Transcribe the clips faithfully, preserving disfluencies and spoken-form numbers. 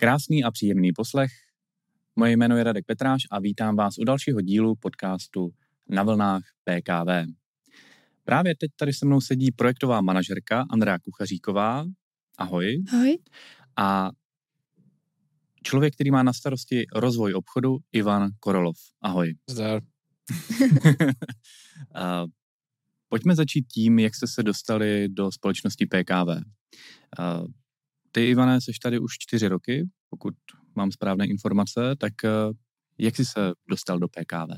Krásný a příjemný poslech. Moje jméno je Radek Petráš a vítám vás u dalšího dílu podcastu Na vlnách P K V. Právě teď tady se mnou sedí projektová manažerka Andrea Kuchaříková. Ahoj. Ahoj. A člověk, který má na starosti rozvoj obchodu, Ivan Korolov. Ahoj. Zdar. Pojďme začít tím, jak jste se dostali do společnosti P K V. Ty, Ivane, seš tady už čtyři roky, pokud mám správné informace, tak jak jsi se dostal do P K V?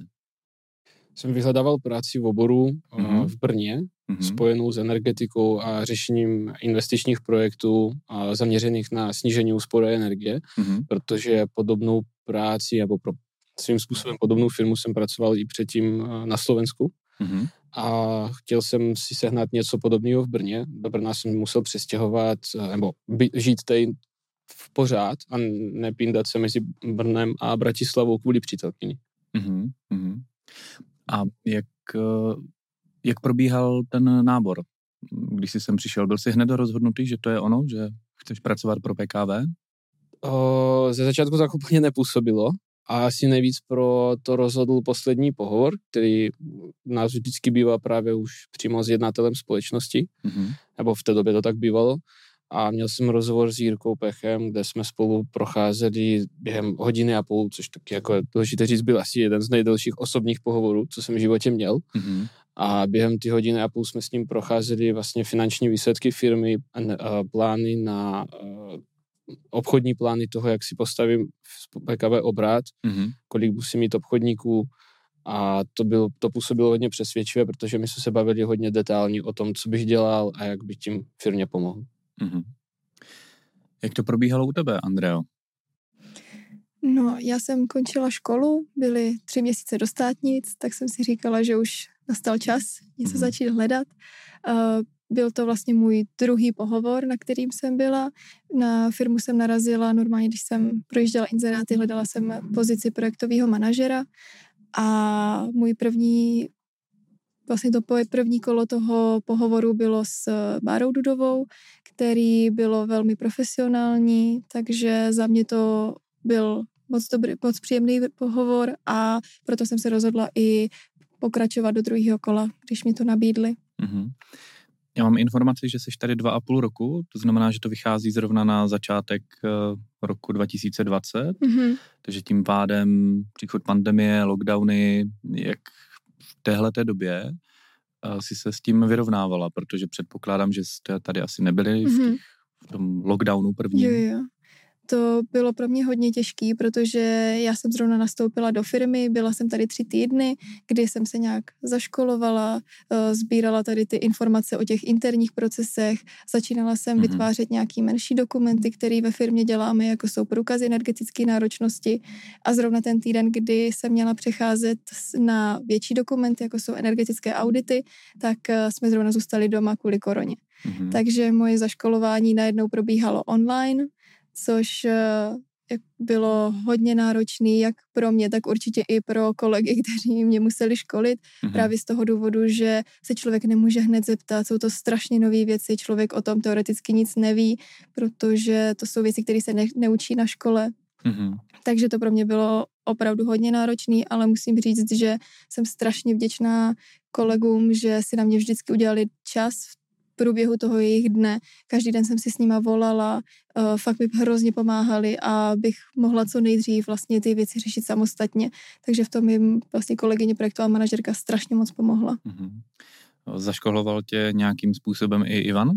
Jsem vyhledával práci v oboru mm-hmm. v Brně, mm-hmm. spojenou s energetikou a řešením investičních projektů zaměřených na snížení úspory energie, mm-hmm. protože podobnou práci nebo pro svým způsobem podobnou firmu jsem pracoval i předtím na Slovensku. Mm-hmm. A chtěl jsem si sehnat něco podobného v Brně. Do Brna jsem musel přestěhovat, nebo být, žít tady v pořád a nepindat se mezi Brnem a Bratislavou kvůli přítelkyni. Mm-hmm. A jak, jak probíhal ten nábor? Když jsi sem přišel, byl jsi hned rozhodnutý, že to je ono, že chceš pracovat pro P K V? O, ze začátku to úplně nepůsobilo. A asi nejvíc pro to rozhodl poslední pohovor, který nás vždycky bývá právě už přímo s jednatelem společnosti, mm-hmm. nebo v té době to tak bývalo. A měl jsem rozhovor s Jirkou Pechem, kde jsme spolu procházeli během hodiny a půl, což taky jako důležité říct byl asi jeden z nejdelších osobních pohovorů, co jsem v životě měl. Mm-hmm. A během ty hodiny a půl jsme s ním procházeli vlastně finanční výsledky firmy, plány na... obchodní plány toho, jak si postavím P K V obrat, mm-hmm. kolik musím mít obchodníků a to, bylo, to působilo hodně přesvědčivě, protože my jsme se bavili hodně detailně o tom, co bych dělal a jak bych tím firmě pomohl. Mm-hmm. Jak to probíhalo u tebe, Andreo? No, já jsem končila školu, byly tři měsíce do státnic, tak jsem si říkala, že už nastal čas něco mm-hmm. začít hledat. Uh, Byl to vlastně můj druhý pohovor, na kterým jsem byla. Na firmu jsem narazila normálně, když jsem projížděla inzeráty, hledala jsem pozici projektového manažera a můj první, vlastně to první kolo toho pohovoru bylo s Bárou Dudovou, který bylo velmi profesionální, takže za mě to byl moc dobrý, moc příjemný pohovor a proto jsem se rozhodla i pokračovat do druhého kola, když mi to nabídli. Mhm. Já mám informaci, že jsi tady dva a půl roku, to znamená, že to vychází zrovna na začátek roku dva tisíce dvacet, mm-hmm. takže tím pádem příchod pandemie, lockdowny, jak v téhleté době jsi se s tím vyrovnávala, protože předpokládám, že jste tady asi nebyli v, těch, v tom lockdownu prvním. Jo, jo. To bylo pro mě hodně těžký, protože já jsem zrovna nastoupila do firmy, byla jsem tady tři týdny, kdy jsem se nějak zaškolovala, sbírala tady ty informace o těch interních procesech, začínala jsem mm-hmm. vytvářet nějaký menší dokumenty, které ve firmě děláme, jako jsou průkazy energetické náročnosti a zrovna ten týden, kdy jsem měla přecházet na větší dokumenty, jako jsou energetické audity, tak jsme zrovna zůstali doma kvůli koroně. Mm-hmm. Takže moje zaškolování najednou probíhalo online, což bylo hodně náročný, jak pro mě, tak určitě i pro kolegy, kteří mě museli školit, mm-hmm. právě z toho důvodu, že se člověk nemůže hned zeptat, jsou to strašně nové věci, člověk o tom teoreticky nic neví, protože to jsou věci, které se ne- neučí na škole. Mm-hmm. Takže to pro mě bylo opravdu hodně náročný, ale musím říct, že jsem strašně vděčná kolegům, že si na mě vždycky udělali čas v průběhu toho jejich dne. Každý den jsem si s nima volala, uh, fakt mi hrozně pomáhali a bych mohla co nejdřív vlastně ty věci řešit samostatně. Takže v tom jim vlastně kolegyně projektová manažerka strašně moc pomohla. Mm-hmm. Zaškoloval tě nějakým způsobem i Ivan?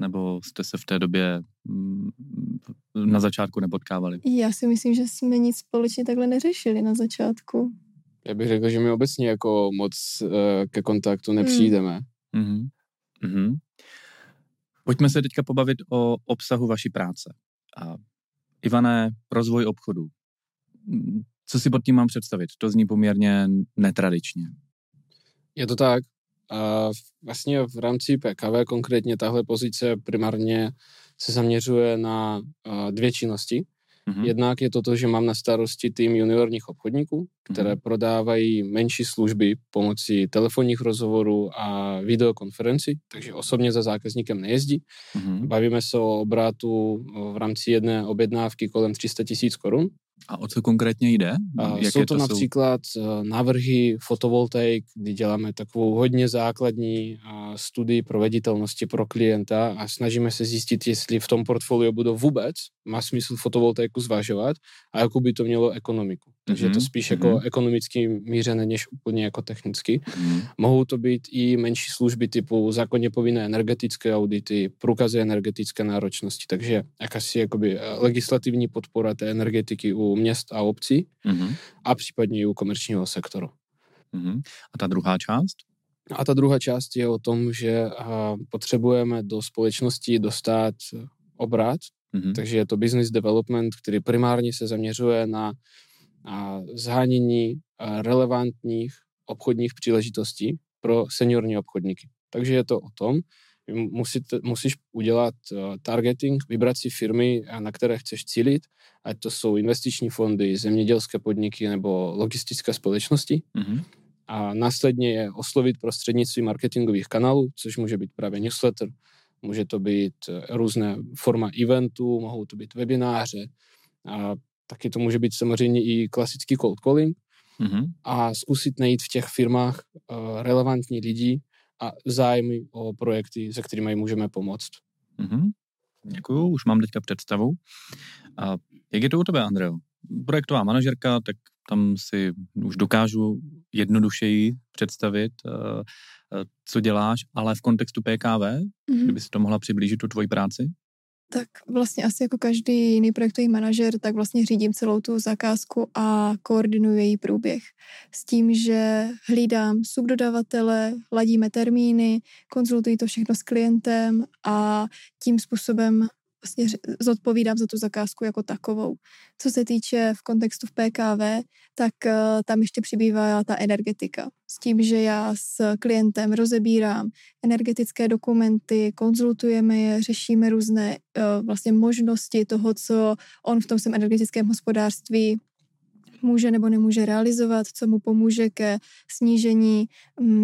Nebo jste se v té době na začátku nepotkávali? Já si myslím, že jsme nic společně takhle neřešili na začátku. Já bych řekl, že my obecně jako moc uh, ke kontaktu nepřijdeme. Mm-hmm. Mm-hmm. Pojďme se teďka pobavit o obsahu vaší práce. A Ivane, rozvoj obchodu. Co si pod tím mám představit? To zní poměrně netradičně. Je to tak. A vlastně v rámci P K V konkrétně tahle pozice primárně se zaměřuje na dvě činnosti. Mm-hmm. Jednak je to to, že mám na starosti tým juniorních obchodníků, které mm-hmm. prodávají menší služby pomocí telefonních rozhovorů a videokonferencí, takže osobně za zákazníkem nejezdí. Mm-hmm. Bavíme se o obratu v rámci jedné objednávky kolem tři sta tisíc korun. A o co konkrétně jde? A jsou to, to například jsou... návrhy fotovoltaik, kdy děláme takovou hodně základní studii proveditelnosti pro klienta a snažíme se zjistit, jestli v tom portfoliu budou vůbec, má smysl fotovoltaiku zvažovat a jakou by to mělo ekonomiku. Takže mm-hmm. to spíš mm-hmm. jako ekonomicky mířené, než úplně jako technicky. Mm-hmm. Mohou to být i menší služby typu zákonně povinné energetické audity, průkazy energetické náročnosti, takže jakási jakoby legislativní podpora té energetiky u měst a obcí mm-hmm. a případně i u komerčního sektoru. Mm-hmm. A ta druhá část? A ta druhá část je o tom, že potřebujeme do společnosti dostat obrat, mm-hmm. takže je to business development, který primárně se zaměřuje na zhánění relevantních obchodních příležitostí pro seniorní obchodníky. Takže je to o tom, Musíte, musíš udělat targeting, vybrat si firmy, na které chceš cílit, ať to jsou investiční fondy, zemědělské podniky nebo logistické společnosti. Mm-hmm. A následně je oslovit prostřednictvím marketingových kanálů, což může být právě newsletter, může to být různé forma eventů, mohou to být webináře, a taky to může být samozřejmě i klasický cold calling mm-hmm. a zkusit najít v těch firmách relevantní lidi, a zájmy o projekty, se kterými můžeme pomoct. Mm-hmm. Děkuju, už mám teďka představu. A jak je to u tebe, Andreo? Projektová manažerka, tak tam si už dokážu jednodušeji představit, co děláš, ale v kontextu P K V, mm-hmm. kdyby si to mohla přiblížit tu tvoji práci? Tak vlastně asi jako každý jiný projektový manažer, tak vlastně řídím celou tu zakázku a koordinuji její průběh. S tím, že hlídám subdodavatele, ladíme termíny, konzultuji to všechno s klientem a tím způsobem vlastně zodpovídám za tu zakázku jako takovou. Co se týče v kontextu v P K V, tak tam ještě přibývá ta energetika. S tím, že já s klientem rozebírám energetické dokumenty, konzultujeme je, řešíme různé vlastně možnosti toho, co on v tom svém energetickém hospodářství může nebo nemůže realizovat, co mu pomůže ke snížení,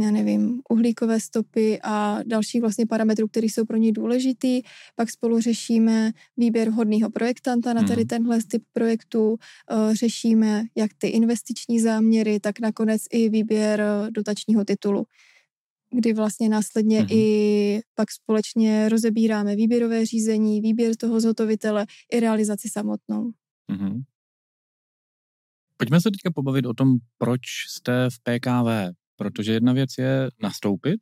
já nevím, uhlíkové stopy a dalších vlastně parametrů, které jsou pro něj důležitý. Pak spolu řešíme výběr hodného projektanta na tady tenhle typ projektů, řešíme jak ty investiční záměry, tak nakonec i výběr dotačního titulu, kdy vlastně následně mm-hmm. i pak společně rozebíráme výběrové řízení, výběr toho zhotovitele i realizaci samotnou. Mm-hmm. Pojďme se teďka pobavit o tom, proč jste v P K V, protože jedna věc je nastoupit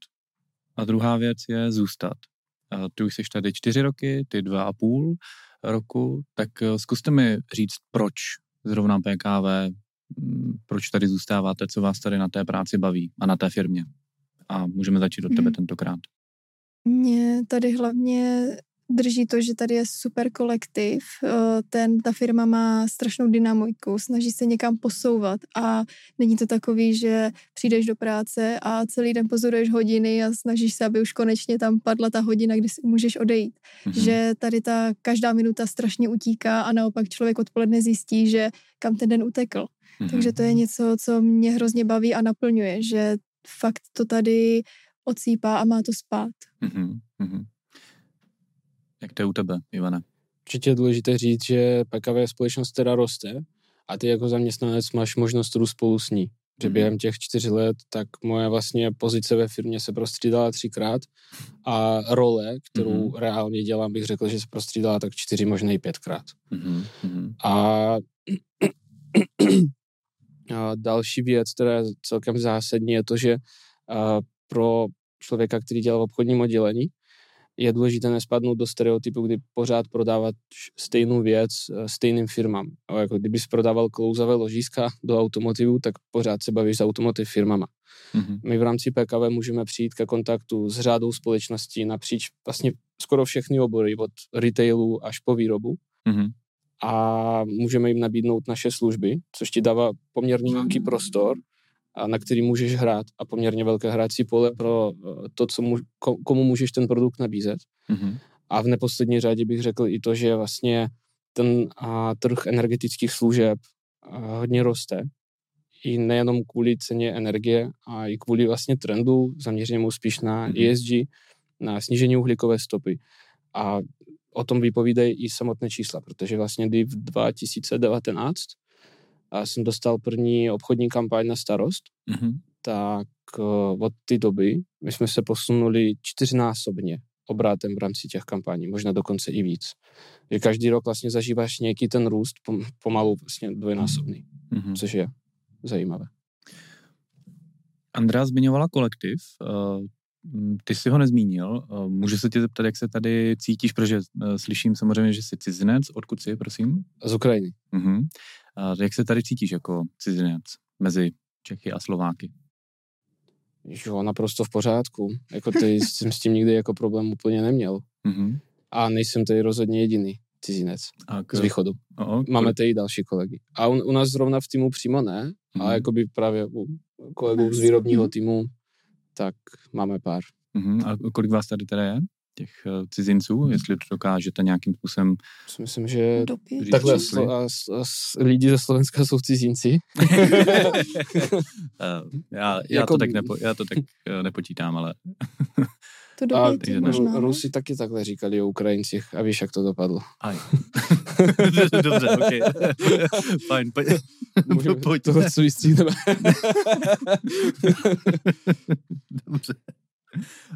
a druhá věc je zůstat. Ty už jsi tady čtyři roky, ty dva a půl roku, tak zkuste mi říct, proč zrovna P K V, proč tady zůstáváte, co vás tady na té práci baví a na té firmě. A můžeme začít od tebe tentokrát. Mě tady hlavně drží to, že tady je super kolektiv, ten, ta firma má strašnou dynamiku, snaží se někam posouvat a není to takový, že přijdeš do práce a celý den pozoruješ hodiny a snažíš se, aby už konečně tam padla ta hodina, kdy si můžeš odejít. Mhm. Že tady ta každá minuta strašně utíká a naopak člověk odpoledne zjistí, že kam ten den utekl. Mhm. Takže to je něco, co mě hrozně baví a naplňuje, že fakt to tady odsýpá a má to spát. Mhm. Mhm. Jak to je u tebe, Ivane? Určitě je důležité říct, že P K V společnost teda roste a ty jako zaměstnanec máš možnost růst spolu s ní. Že během těch čtyři let, tak moje vlastně pozice ve firmě se prostřídala třikrát a role, kterou mm-hmm. reálně dělám, bych řekl, že se prostřídala tak čtyři, možná i pětkrát. Mm-hmm. A... a další věc, která je celkem zásadní, je to, že pro člověka, který dělá v obchodním oddělení, je důležité nespadnout do stereotypu, kdy pořád prodávat stejnou věc stejným firmám. A jako kdybys prodával klouzavé ložiska do automotivu, tak pořád se bavíš s automotiv firmama. Mm-hmm. My v rámci P K V můžeme přijít ke kontaktu s řádou společností napříč vlastně skoro všechny obory, od retailu až po výrobu. Mm-hmm. A můžeme jim nabídnout naše služby, což ti dává poměrně velký prostor, na který můžeš hrát a poměrně velké hrací pole pro to, co mu, komu můžeš ten produkt nabízet. Mm-hmm. A v neposlední řadě bych řekl i to, že vlastně ten a, trh energetických služeb a, hodně roste. I nejenom kvůli ceně energie, a i kvůli vlastně trendu zaměřenému spíš na E S G, na snížení uhlíkové stopy. A o tom vypovídají i samotné čísla, protože vlastně v dva tisíce devatenáct jsem dostal první obchodní kampaň na starost, mm-hmm. tak od té doby my jsme se posunuli čtyřnásobně obrátem v rámci těch kampaní, možná dokonce i víc. Že každý rok vlastně zažíváš nějaký ten růst pomalu vlastně dvojnásobný, mm-hmm. což je zajímavé. Andrea zmiňovala kolektiv, ty si ho nezmínil, můžu se tě zeptat, jak se tady cítíš, protože slyším samozřejmě, že jsi cizinec, odkud jsi, prosím? Z Ukrajiny. Uh-huh. A jak se tady cítíš jako cizinec mezi Čechy a Slováky? Jo, naprosto v pořádku, jako ty jsem s tím nikdy jako problém úplně neměl. Uh-huh. A nejsem tady rozhodně jediný cizinec k... z východu. Oh, okay. Máme tady i další kolegy. A u, u nás zrovna v týmu přímo ne, uh-huh. ale jakoby právě u kolegů z výrobního týmu tak máme pár. Uhum. A kolik vás tady teda je, těch cizinců, jestli to dokážete nějakým způsobem? Myslím, že takhle lidi ze Slovenska jsou cizinci. já, já, jako... to tak nepo, já to tak nepočítám, ale... to dobře, možná. Rusi taky takhle říkali o Ukrajincích a víš, jak to dopadlo. Dobře, okej. Fajn, pojď. Můžeme pojď. Toho, co vystříhneme. Dobře.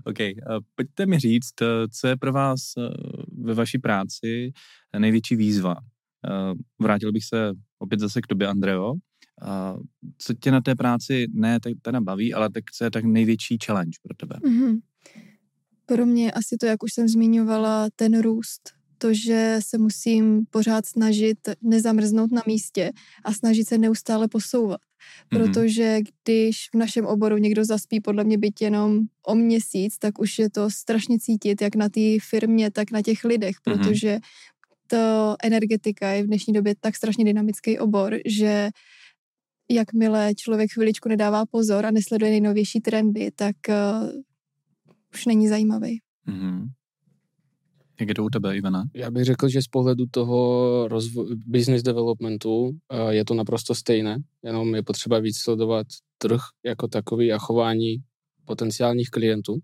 OK, pojďte mi říct, co je pro vás ve vaší práci největší výzva. Vrátil bych se opět zase k tobě, Andreo. Co tě na té práci, ne teda baví, ale tak co je tak největší challenge pro tebe? Mhm. Pro mě asi to, jak už jsem zmiňovala, ten růst, to, že se musím pořád snažit nezamrznout na místě a snažit se neustále posouvat. Protože když v našem oboru někdo zaspí podle mě byť jenom o měsíc, tak už je to strašně cítit jak na té firmě, tak na těch lidech, protože to energetika je v dnešní době tak strašně dynamický obor, že jakmile člověk chviličku nedává pozor a nesleduje nejnovější trendy, tak... už není zajímavý. Mm-hmm. Jak je to u tebe, Ivana? Já bych řekl, že z pohledu toho rozvo- business developmentu je to naprosto stejné, jenom je potřeba víc sledovat trh jako takový a chování potenciálních klientů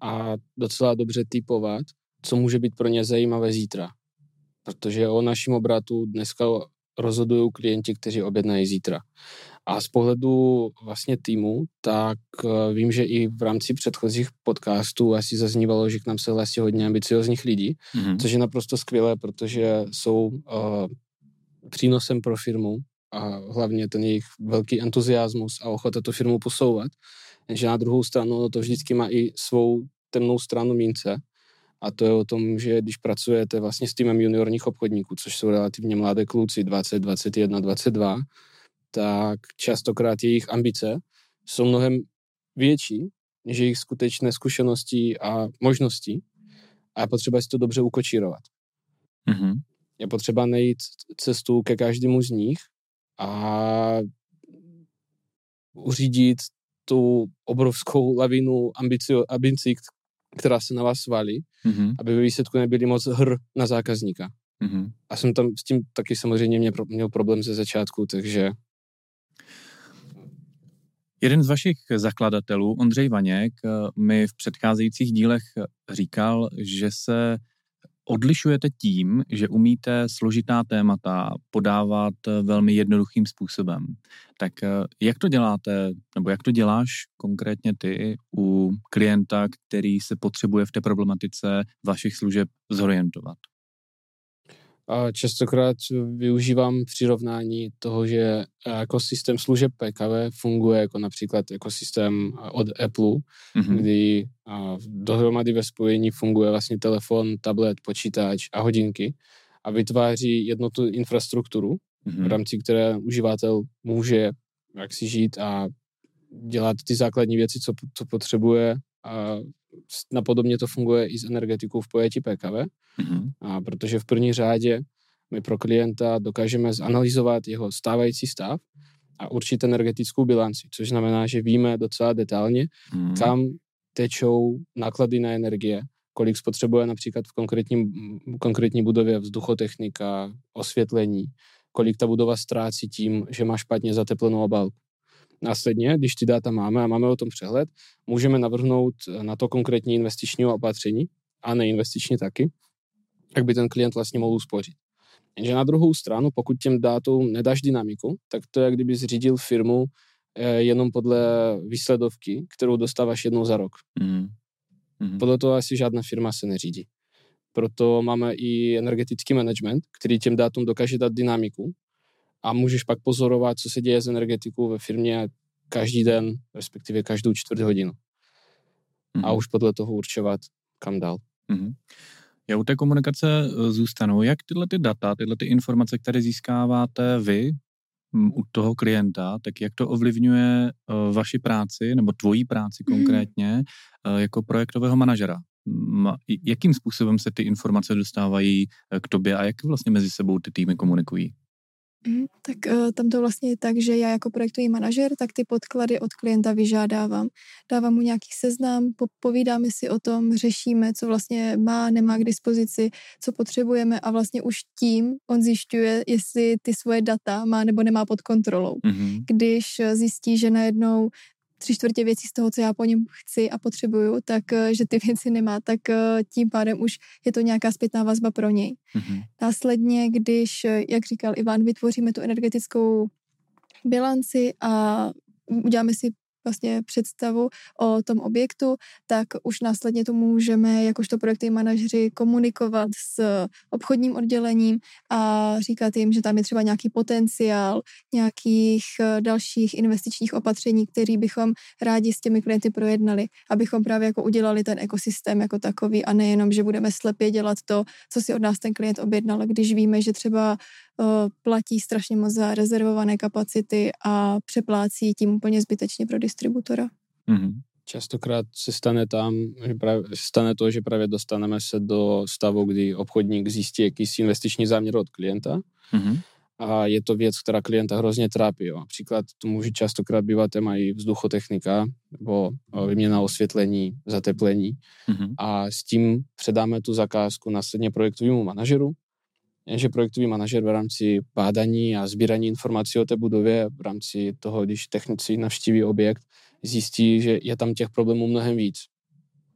a docela dobře typovat, co může být pro ně zajímavé zítra. Protože o našem obratu dneska rozhodují klienti, kteří objednají zítra. A z pohledu vlastně týmu, tak vím, že i v rámci předchozích podcastů asi zaznívalo, že k nám se hlásí hodně ambiciozních lidí, mm-hmm. což je naprosto skvělé, protože jsou uh, přínosem pro firmu a hlavně ten jejich velký entuziasmus a ochota tu firmu posouvat. Jenže na druhou stranu ono to vždycky má i svou temnou stranu mince. A to je o tom, že když pracujete vlastně s týmem juniorních obchodníků, což jsou relativně mladé kluci, dvacet, dvacet jedna, dvacet dva, tak častokrát jejich ambice jsou mnohem větší, než jejich skutečné zkušenosti a možnosti. A je potřeba si to dobře ukočírovat. Mm-hmm. Je potřeba najít cestu ke každému z nich a uřídit tu obrovskou lavinu ambicí, ambicí která se na vás svalí, mm-hmm. aby ve výsledku nebyly moc hr na zákazníka. Mm-hmm. A jsem tam s tím taky samozřejmě mě pro, měl problém ze začátku, takže... Jeden z vašich zakladatelů, Ondřej Vaněk, mi v předcházejících dílech říkal, že se odlišujete tím, že umíte složitá témata podávat velmi jednoduchým způsobem. Tak jak to děláte, nebo jak to děláš konkrétně ty u klienta, který se potřebuje v té problematice vašich služeb zorientovat? A častokrát využívám přirovnání toho, že ekosystém služeb P K V funguje jako například ekosystém od Apple, mm-hmm. kdy dohromady ve spojení funguje vlastně telefon, tablet, počítač a hodinky a vytváří jednotnou infrastrukturu, mm-hmm. v rámci které uživatel může jaksi žít a dělat ty základní věci, co, co potřebuje. A napodobně to funguje i s energetikou v pojetí P K V, mm-hmm. a protože v první řadě my pro klienta dokážeme zanalyzovat jeho stávající stav a určit energetickou bilanci, což znamená, že víme docela detailně, mm-hmm. kam tečou náklady na energie kolik spotřebuje například v konkrétním, konkrétní budově vzduchotechnika, osvětlení, kolik ta budova ztrácí tím, že má špatně zateplenou obálku. Následně, když ty data máme a máme o tom přehled, můžeme navrhnout na to konkrétní investiční opatření a neinvestiční taky, jak by ten klient vlastně mohl uspořit. Jenže na druhou stranu, pokud těm dátům nedáš dynamiku, tak to je, jak kdyby zřídil firmu jenom podle výsledovky, kterou dostáváš jednou za rok. Mm. Mm. Podle toho asi žádná firma se neřídí. Proto máme i energetický management, který těm dátům dokáže dát dynamiku a můžeš pak pozorovat, co se děje s energetikou ve firmě každý den, respektive každou čtvrt hodinu. Mm. A už podle toho určovat, kam dál. Mm. Já u té komunikace zůstanu. Jak tyhle ty data, tyhle ty informace, které získáváte vy u toho klienta, tak jak to ovlivňuje vaši práci, nebo tvojí práci konkrétně, jako projektového manažera? Jakým způsobem se ty informace dostávají k tobě a jak vlastně mezi sebou ty týmy komunikují? Tak tam to vlastně je tak, že já jako projektový manažer, tak ty podklady od klienta vyžádávám. Dávám mu nějaký seznam, povídáme si o tom, řešíme, co vlastně má, nemá k dispozici, co potřebujeme a vlastně už tím on zjišťuje, jestli ty svoje data má nebo nemá pod kontrolou. Mm-hmm. Když zjistí, že najednou tři čtvrtě věcí z toho, co já po něm chci a potřebuju, tak že ty věci nemá, tak tím pádem už je to nějaká zpětná vazba pro něj. Mm-hmm. Následně, když, jak říkal Ivan, vytvoříme tu energetickou bilanci a uděláme si vlastně představu o tom objektu, tak už následně to můžeme jakožto projektoví manažeři komunikovat s obchodním oddělením a říkat jim, že tam je třeba nějaký potenciál nějakých dalších investičních opatření, který bychom rádi s těmi klienty projednali, abychom právě jako udělali ten ekosystém jako takový a nejenom, že budeme slepě dělat to, co si od nás ten klient objednal, když víme, že třeba platí strašně moc za rezervované kapacity a přeplácí tím úplně zbytečně pro distributora. Mm-hmm. Častokrát se stane tam, že právě, stane to, že právě dostaneme se do stavu, kdy obchodník zjistí jakýsi investiční záměr od klienta mm-hmm. a je to věc, která klienta hrozně trápí. Jo. Například to může častokrát bývat téma i vzduchotechnika nebo výměna osvětlení, zateplení mm-hmm. a s tím předáme tu zakázku následně projektovému manažeru, jenže projektový manažer v rámci bádání a sbírání informací o té budově, v rámci toho, když technici navštíví objekt, zjistí, že je tam těch problémů mnohem víc.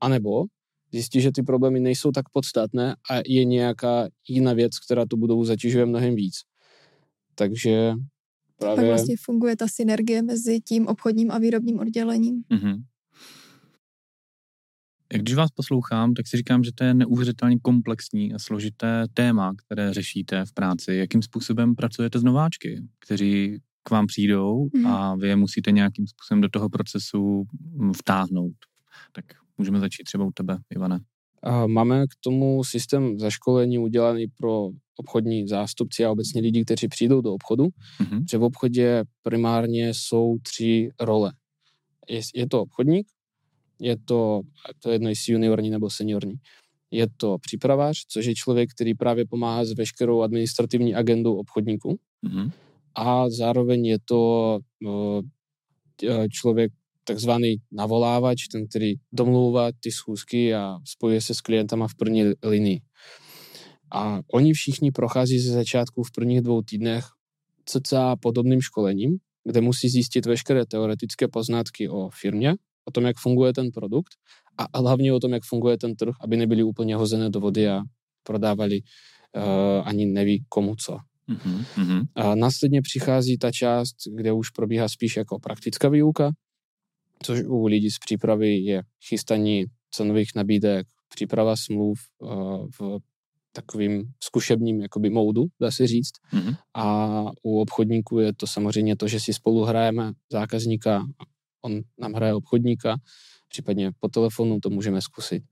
A nebo zjistí, že ty problémy nejsou tak podstatné a je nějaká jiná věc, která tu budovu zatěžuje mnohem víc. Takže právě... Tak vlastně funguje ta synergie mezi tím obchodním a výrobním oddělením. Mm-hmm. Když vás poslouchám, tak si říkám, že to je neuvěřitelně komplexní a složité téma, které řešíte v práci. Jakým způsobem pracujete s nováčky, kteří k vám přijdou mm. a vy je musíte nějakým způsobem do toho procesu vtáhnout? Tak můžeme začít třeba u tebe, Ivane. Máme k tomu systém zaškolení udělaný pro obchodní zástupci a obecně lidi, kteří přijdou do obchodu, mm-hmm. že v obchodě primárně jsou tři role. Je to obchodník, Je to, to je jedno, jestli juniorní nebo seniorní. Je to přípravář, což je člověk, který právě pomáhá s veškerou administrativní agendou obchodníků. Mm-hmm. A zároveň je to no, člověk, takzvaný navolávač, ten, který domlouvá ty schůzky a spojuje se s klientama v první linii. A oni všichni prochází ze začátku v prvních dvou týdnech cca podobným školením, kde musí zjistit veškeré teoretické poznatky o firmě, o tom, jak funguje ten produkt a hlavně o tom, jak funguje ten trh, aby nebyli úplně hozené do vody a prodávali uh, ani neví komu co. Mm-hmm. A následně přichází ta část, kde už probíhá spíš jako praktická výuka, což u lidí z přípravy je chystaní cenových nabídek, příprava smluv uh, v takovým zkušebním jakoby módu, dá se říct. Mm-hmm. A u obchodníků je to samozřejmě to, že si spolu hrajeme zákazníka, on nám hraje obchodníka, případně po telefonu to můžeme zkusit.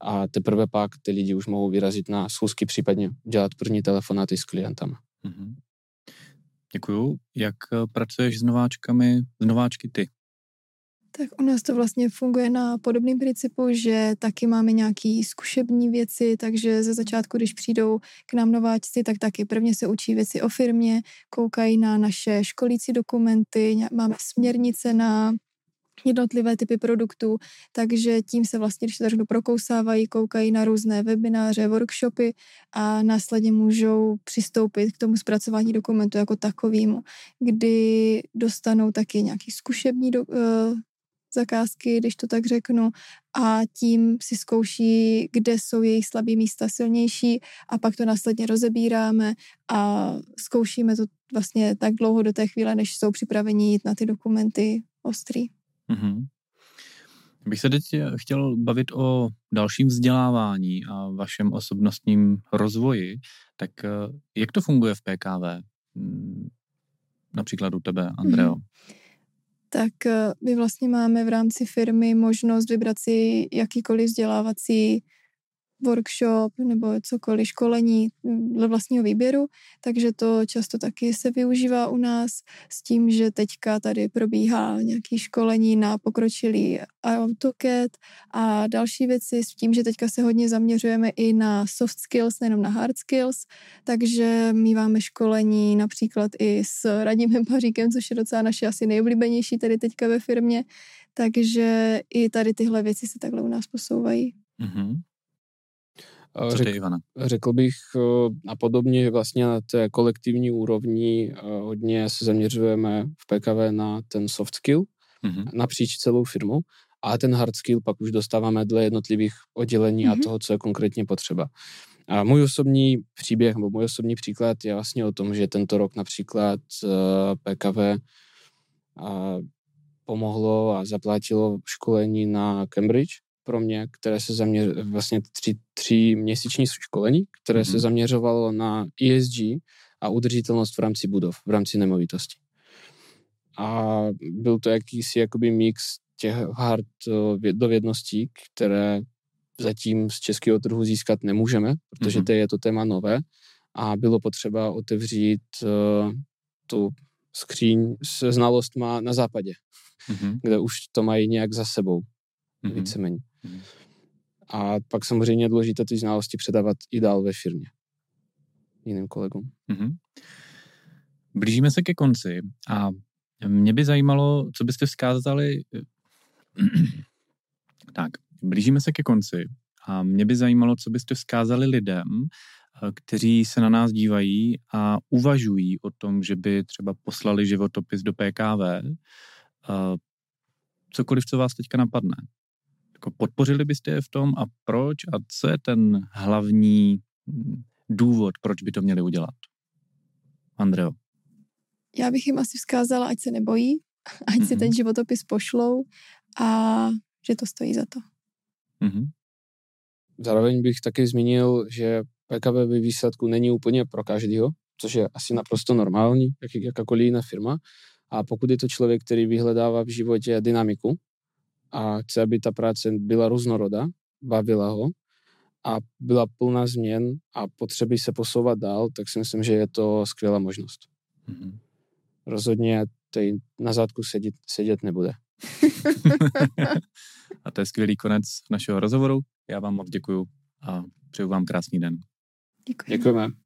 A teprve pak ty lidi už mohou vyrazit na schůzky, případně dělat první telefonáty s klientama. Mm-hmm. Děkuju. Jak pracuješ s nováčkami, s nováčky ty? Tak u nás to vlastně funguje na podobném principu, že taky máme nějaké zkušební věci, takže ze začátku, když přijdou k nám nováčci, tak taky prvně se učí věci o firmě, koukají na naše školící dokumenty, máme směrnice na jednotlivé typy produktů, takže tím se vlastně, když to řeknu, prokousávají, koukají na různé webináře, workshopy a následně můžou přistoupit k tomu zpracování dokumentu jako takovému, kdy dostanou taky nějaký zkušební do, uh, zakázky, když to tak řeknu, a tím si zkouší, kde jsou jejich slabé místa silnější a pak to následně rozebíráme a zkoušíme to vlastně tak dlouho do té chvíle, než jsou připraveni jít na ty dokumenty ostrý. Mm-hmm. Bych se teď chtěl bavit o dalším vzdělávání a vašem osobnostním rozvoji, tak jak to funguje v P K V? Například u tebe, Andreo. Mm-hmm. Tak my vlastně máme v rámci firmy možnost vybrat si jakýkoliv vzdělávací workshop nebo cokoliv, školení dle vlastního výběru, takže to často taky se využívá u nás s tím, že teďka tady probíhá nějaké školení na pokročilý AutoCAD a další věci s tím, že teďka se hodně zaměřujeme i na soft skills, nejenom na hard skills, takže míváme školení například i s Radním Paríkem, což je docela naše asi nejoblíbenější tady teďka ve firmě, takže i tady tyhle věci se takhle u nás posouvají. Mhm. Co ty, Ivana? Řekl bych a podobně, že vlastně na té kolektivní úrovni hodně se zaměřujeme v P K V na ten soft skill, mm-hmm. napříč celou firmu, a ten hard skill pak už dostáváme dle jednotlivých oddělení mm-hmm. a toho, co je konkrétně potřeba. A můj osobní příběh, nebo můj osobní příklad je vlastně o tom, že tento rok například P K V pomohlo a zaplatilo školení na Cambridge pro mě, které se zaměřilo, vlastně tři, tři měsíční školení, které mm-hmm. se zaměřovalo na E S G a udržitelnost v rámci budov, v rámci nemovitosti. A byl to jakýsi jakoby mix těch hard dovedností, které zatím z českého trhu získat nemůžeme, protože mm-hmm. to je to téma nové a bylo potřeba otevřít uh, tu skříň se znalostma na západě, mm-hmm. kde už to mají nějak za sebou. Víceméně. Mm-hmm. A pak samozřejmě je důležité ty znalosti předávat i dál ve firmě. Jiným kolegům. Mm-hmm. Blížíme se ke konci a mě by zajímalo, co byste vzkázali. Tak, blížíme se ke konci a mě by zajímalo, co byste vzkázali lidem, kteří se na nás dívají a uvažují o tom, že by třeba poslali životopis do P K V. Cokoliv, co vás teďka napadne. Podpořili byste je v tom a proč a co je ten hlavní důvod, proč by to měli udělat? Andreo. Já bych jim asi vzkázala, ať se nebojí, ať mm-hmm. si ten životopis pošlou a že to stojí za to. Mm-hmm. Zároveň bych taky zmínil, že P K V ve výsledku není úplně pro každého, což je asi naprosto normální, jak, jakákoliv jiná firma. A pokud je to člověk, který vyhledává v životě dynamiku a chce, aby ta práce byla různorodá, bavila ho a byla plná změn a potřeby se posouvat dál, tak si myslím, že je to skvělá možnost. Mm-hmm. Rozhodně tej na zádku sedět, sedět nebude. A to je skvělý konec našeho rozhovoru. Já vám moc děkuju a přeju vám krásný den. Děkujeme. Děkujeme.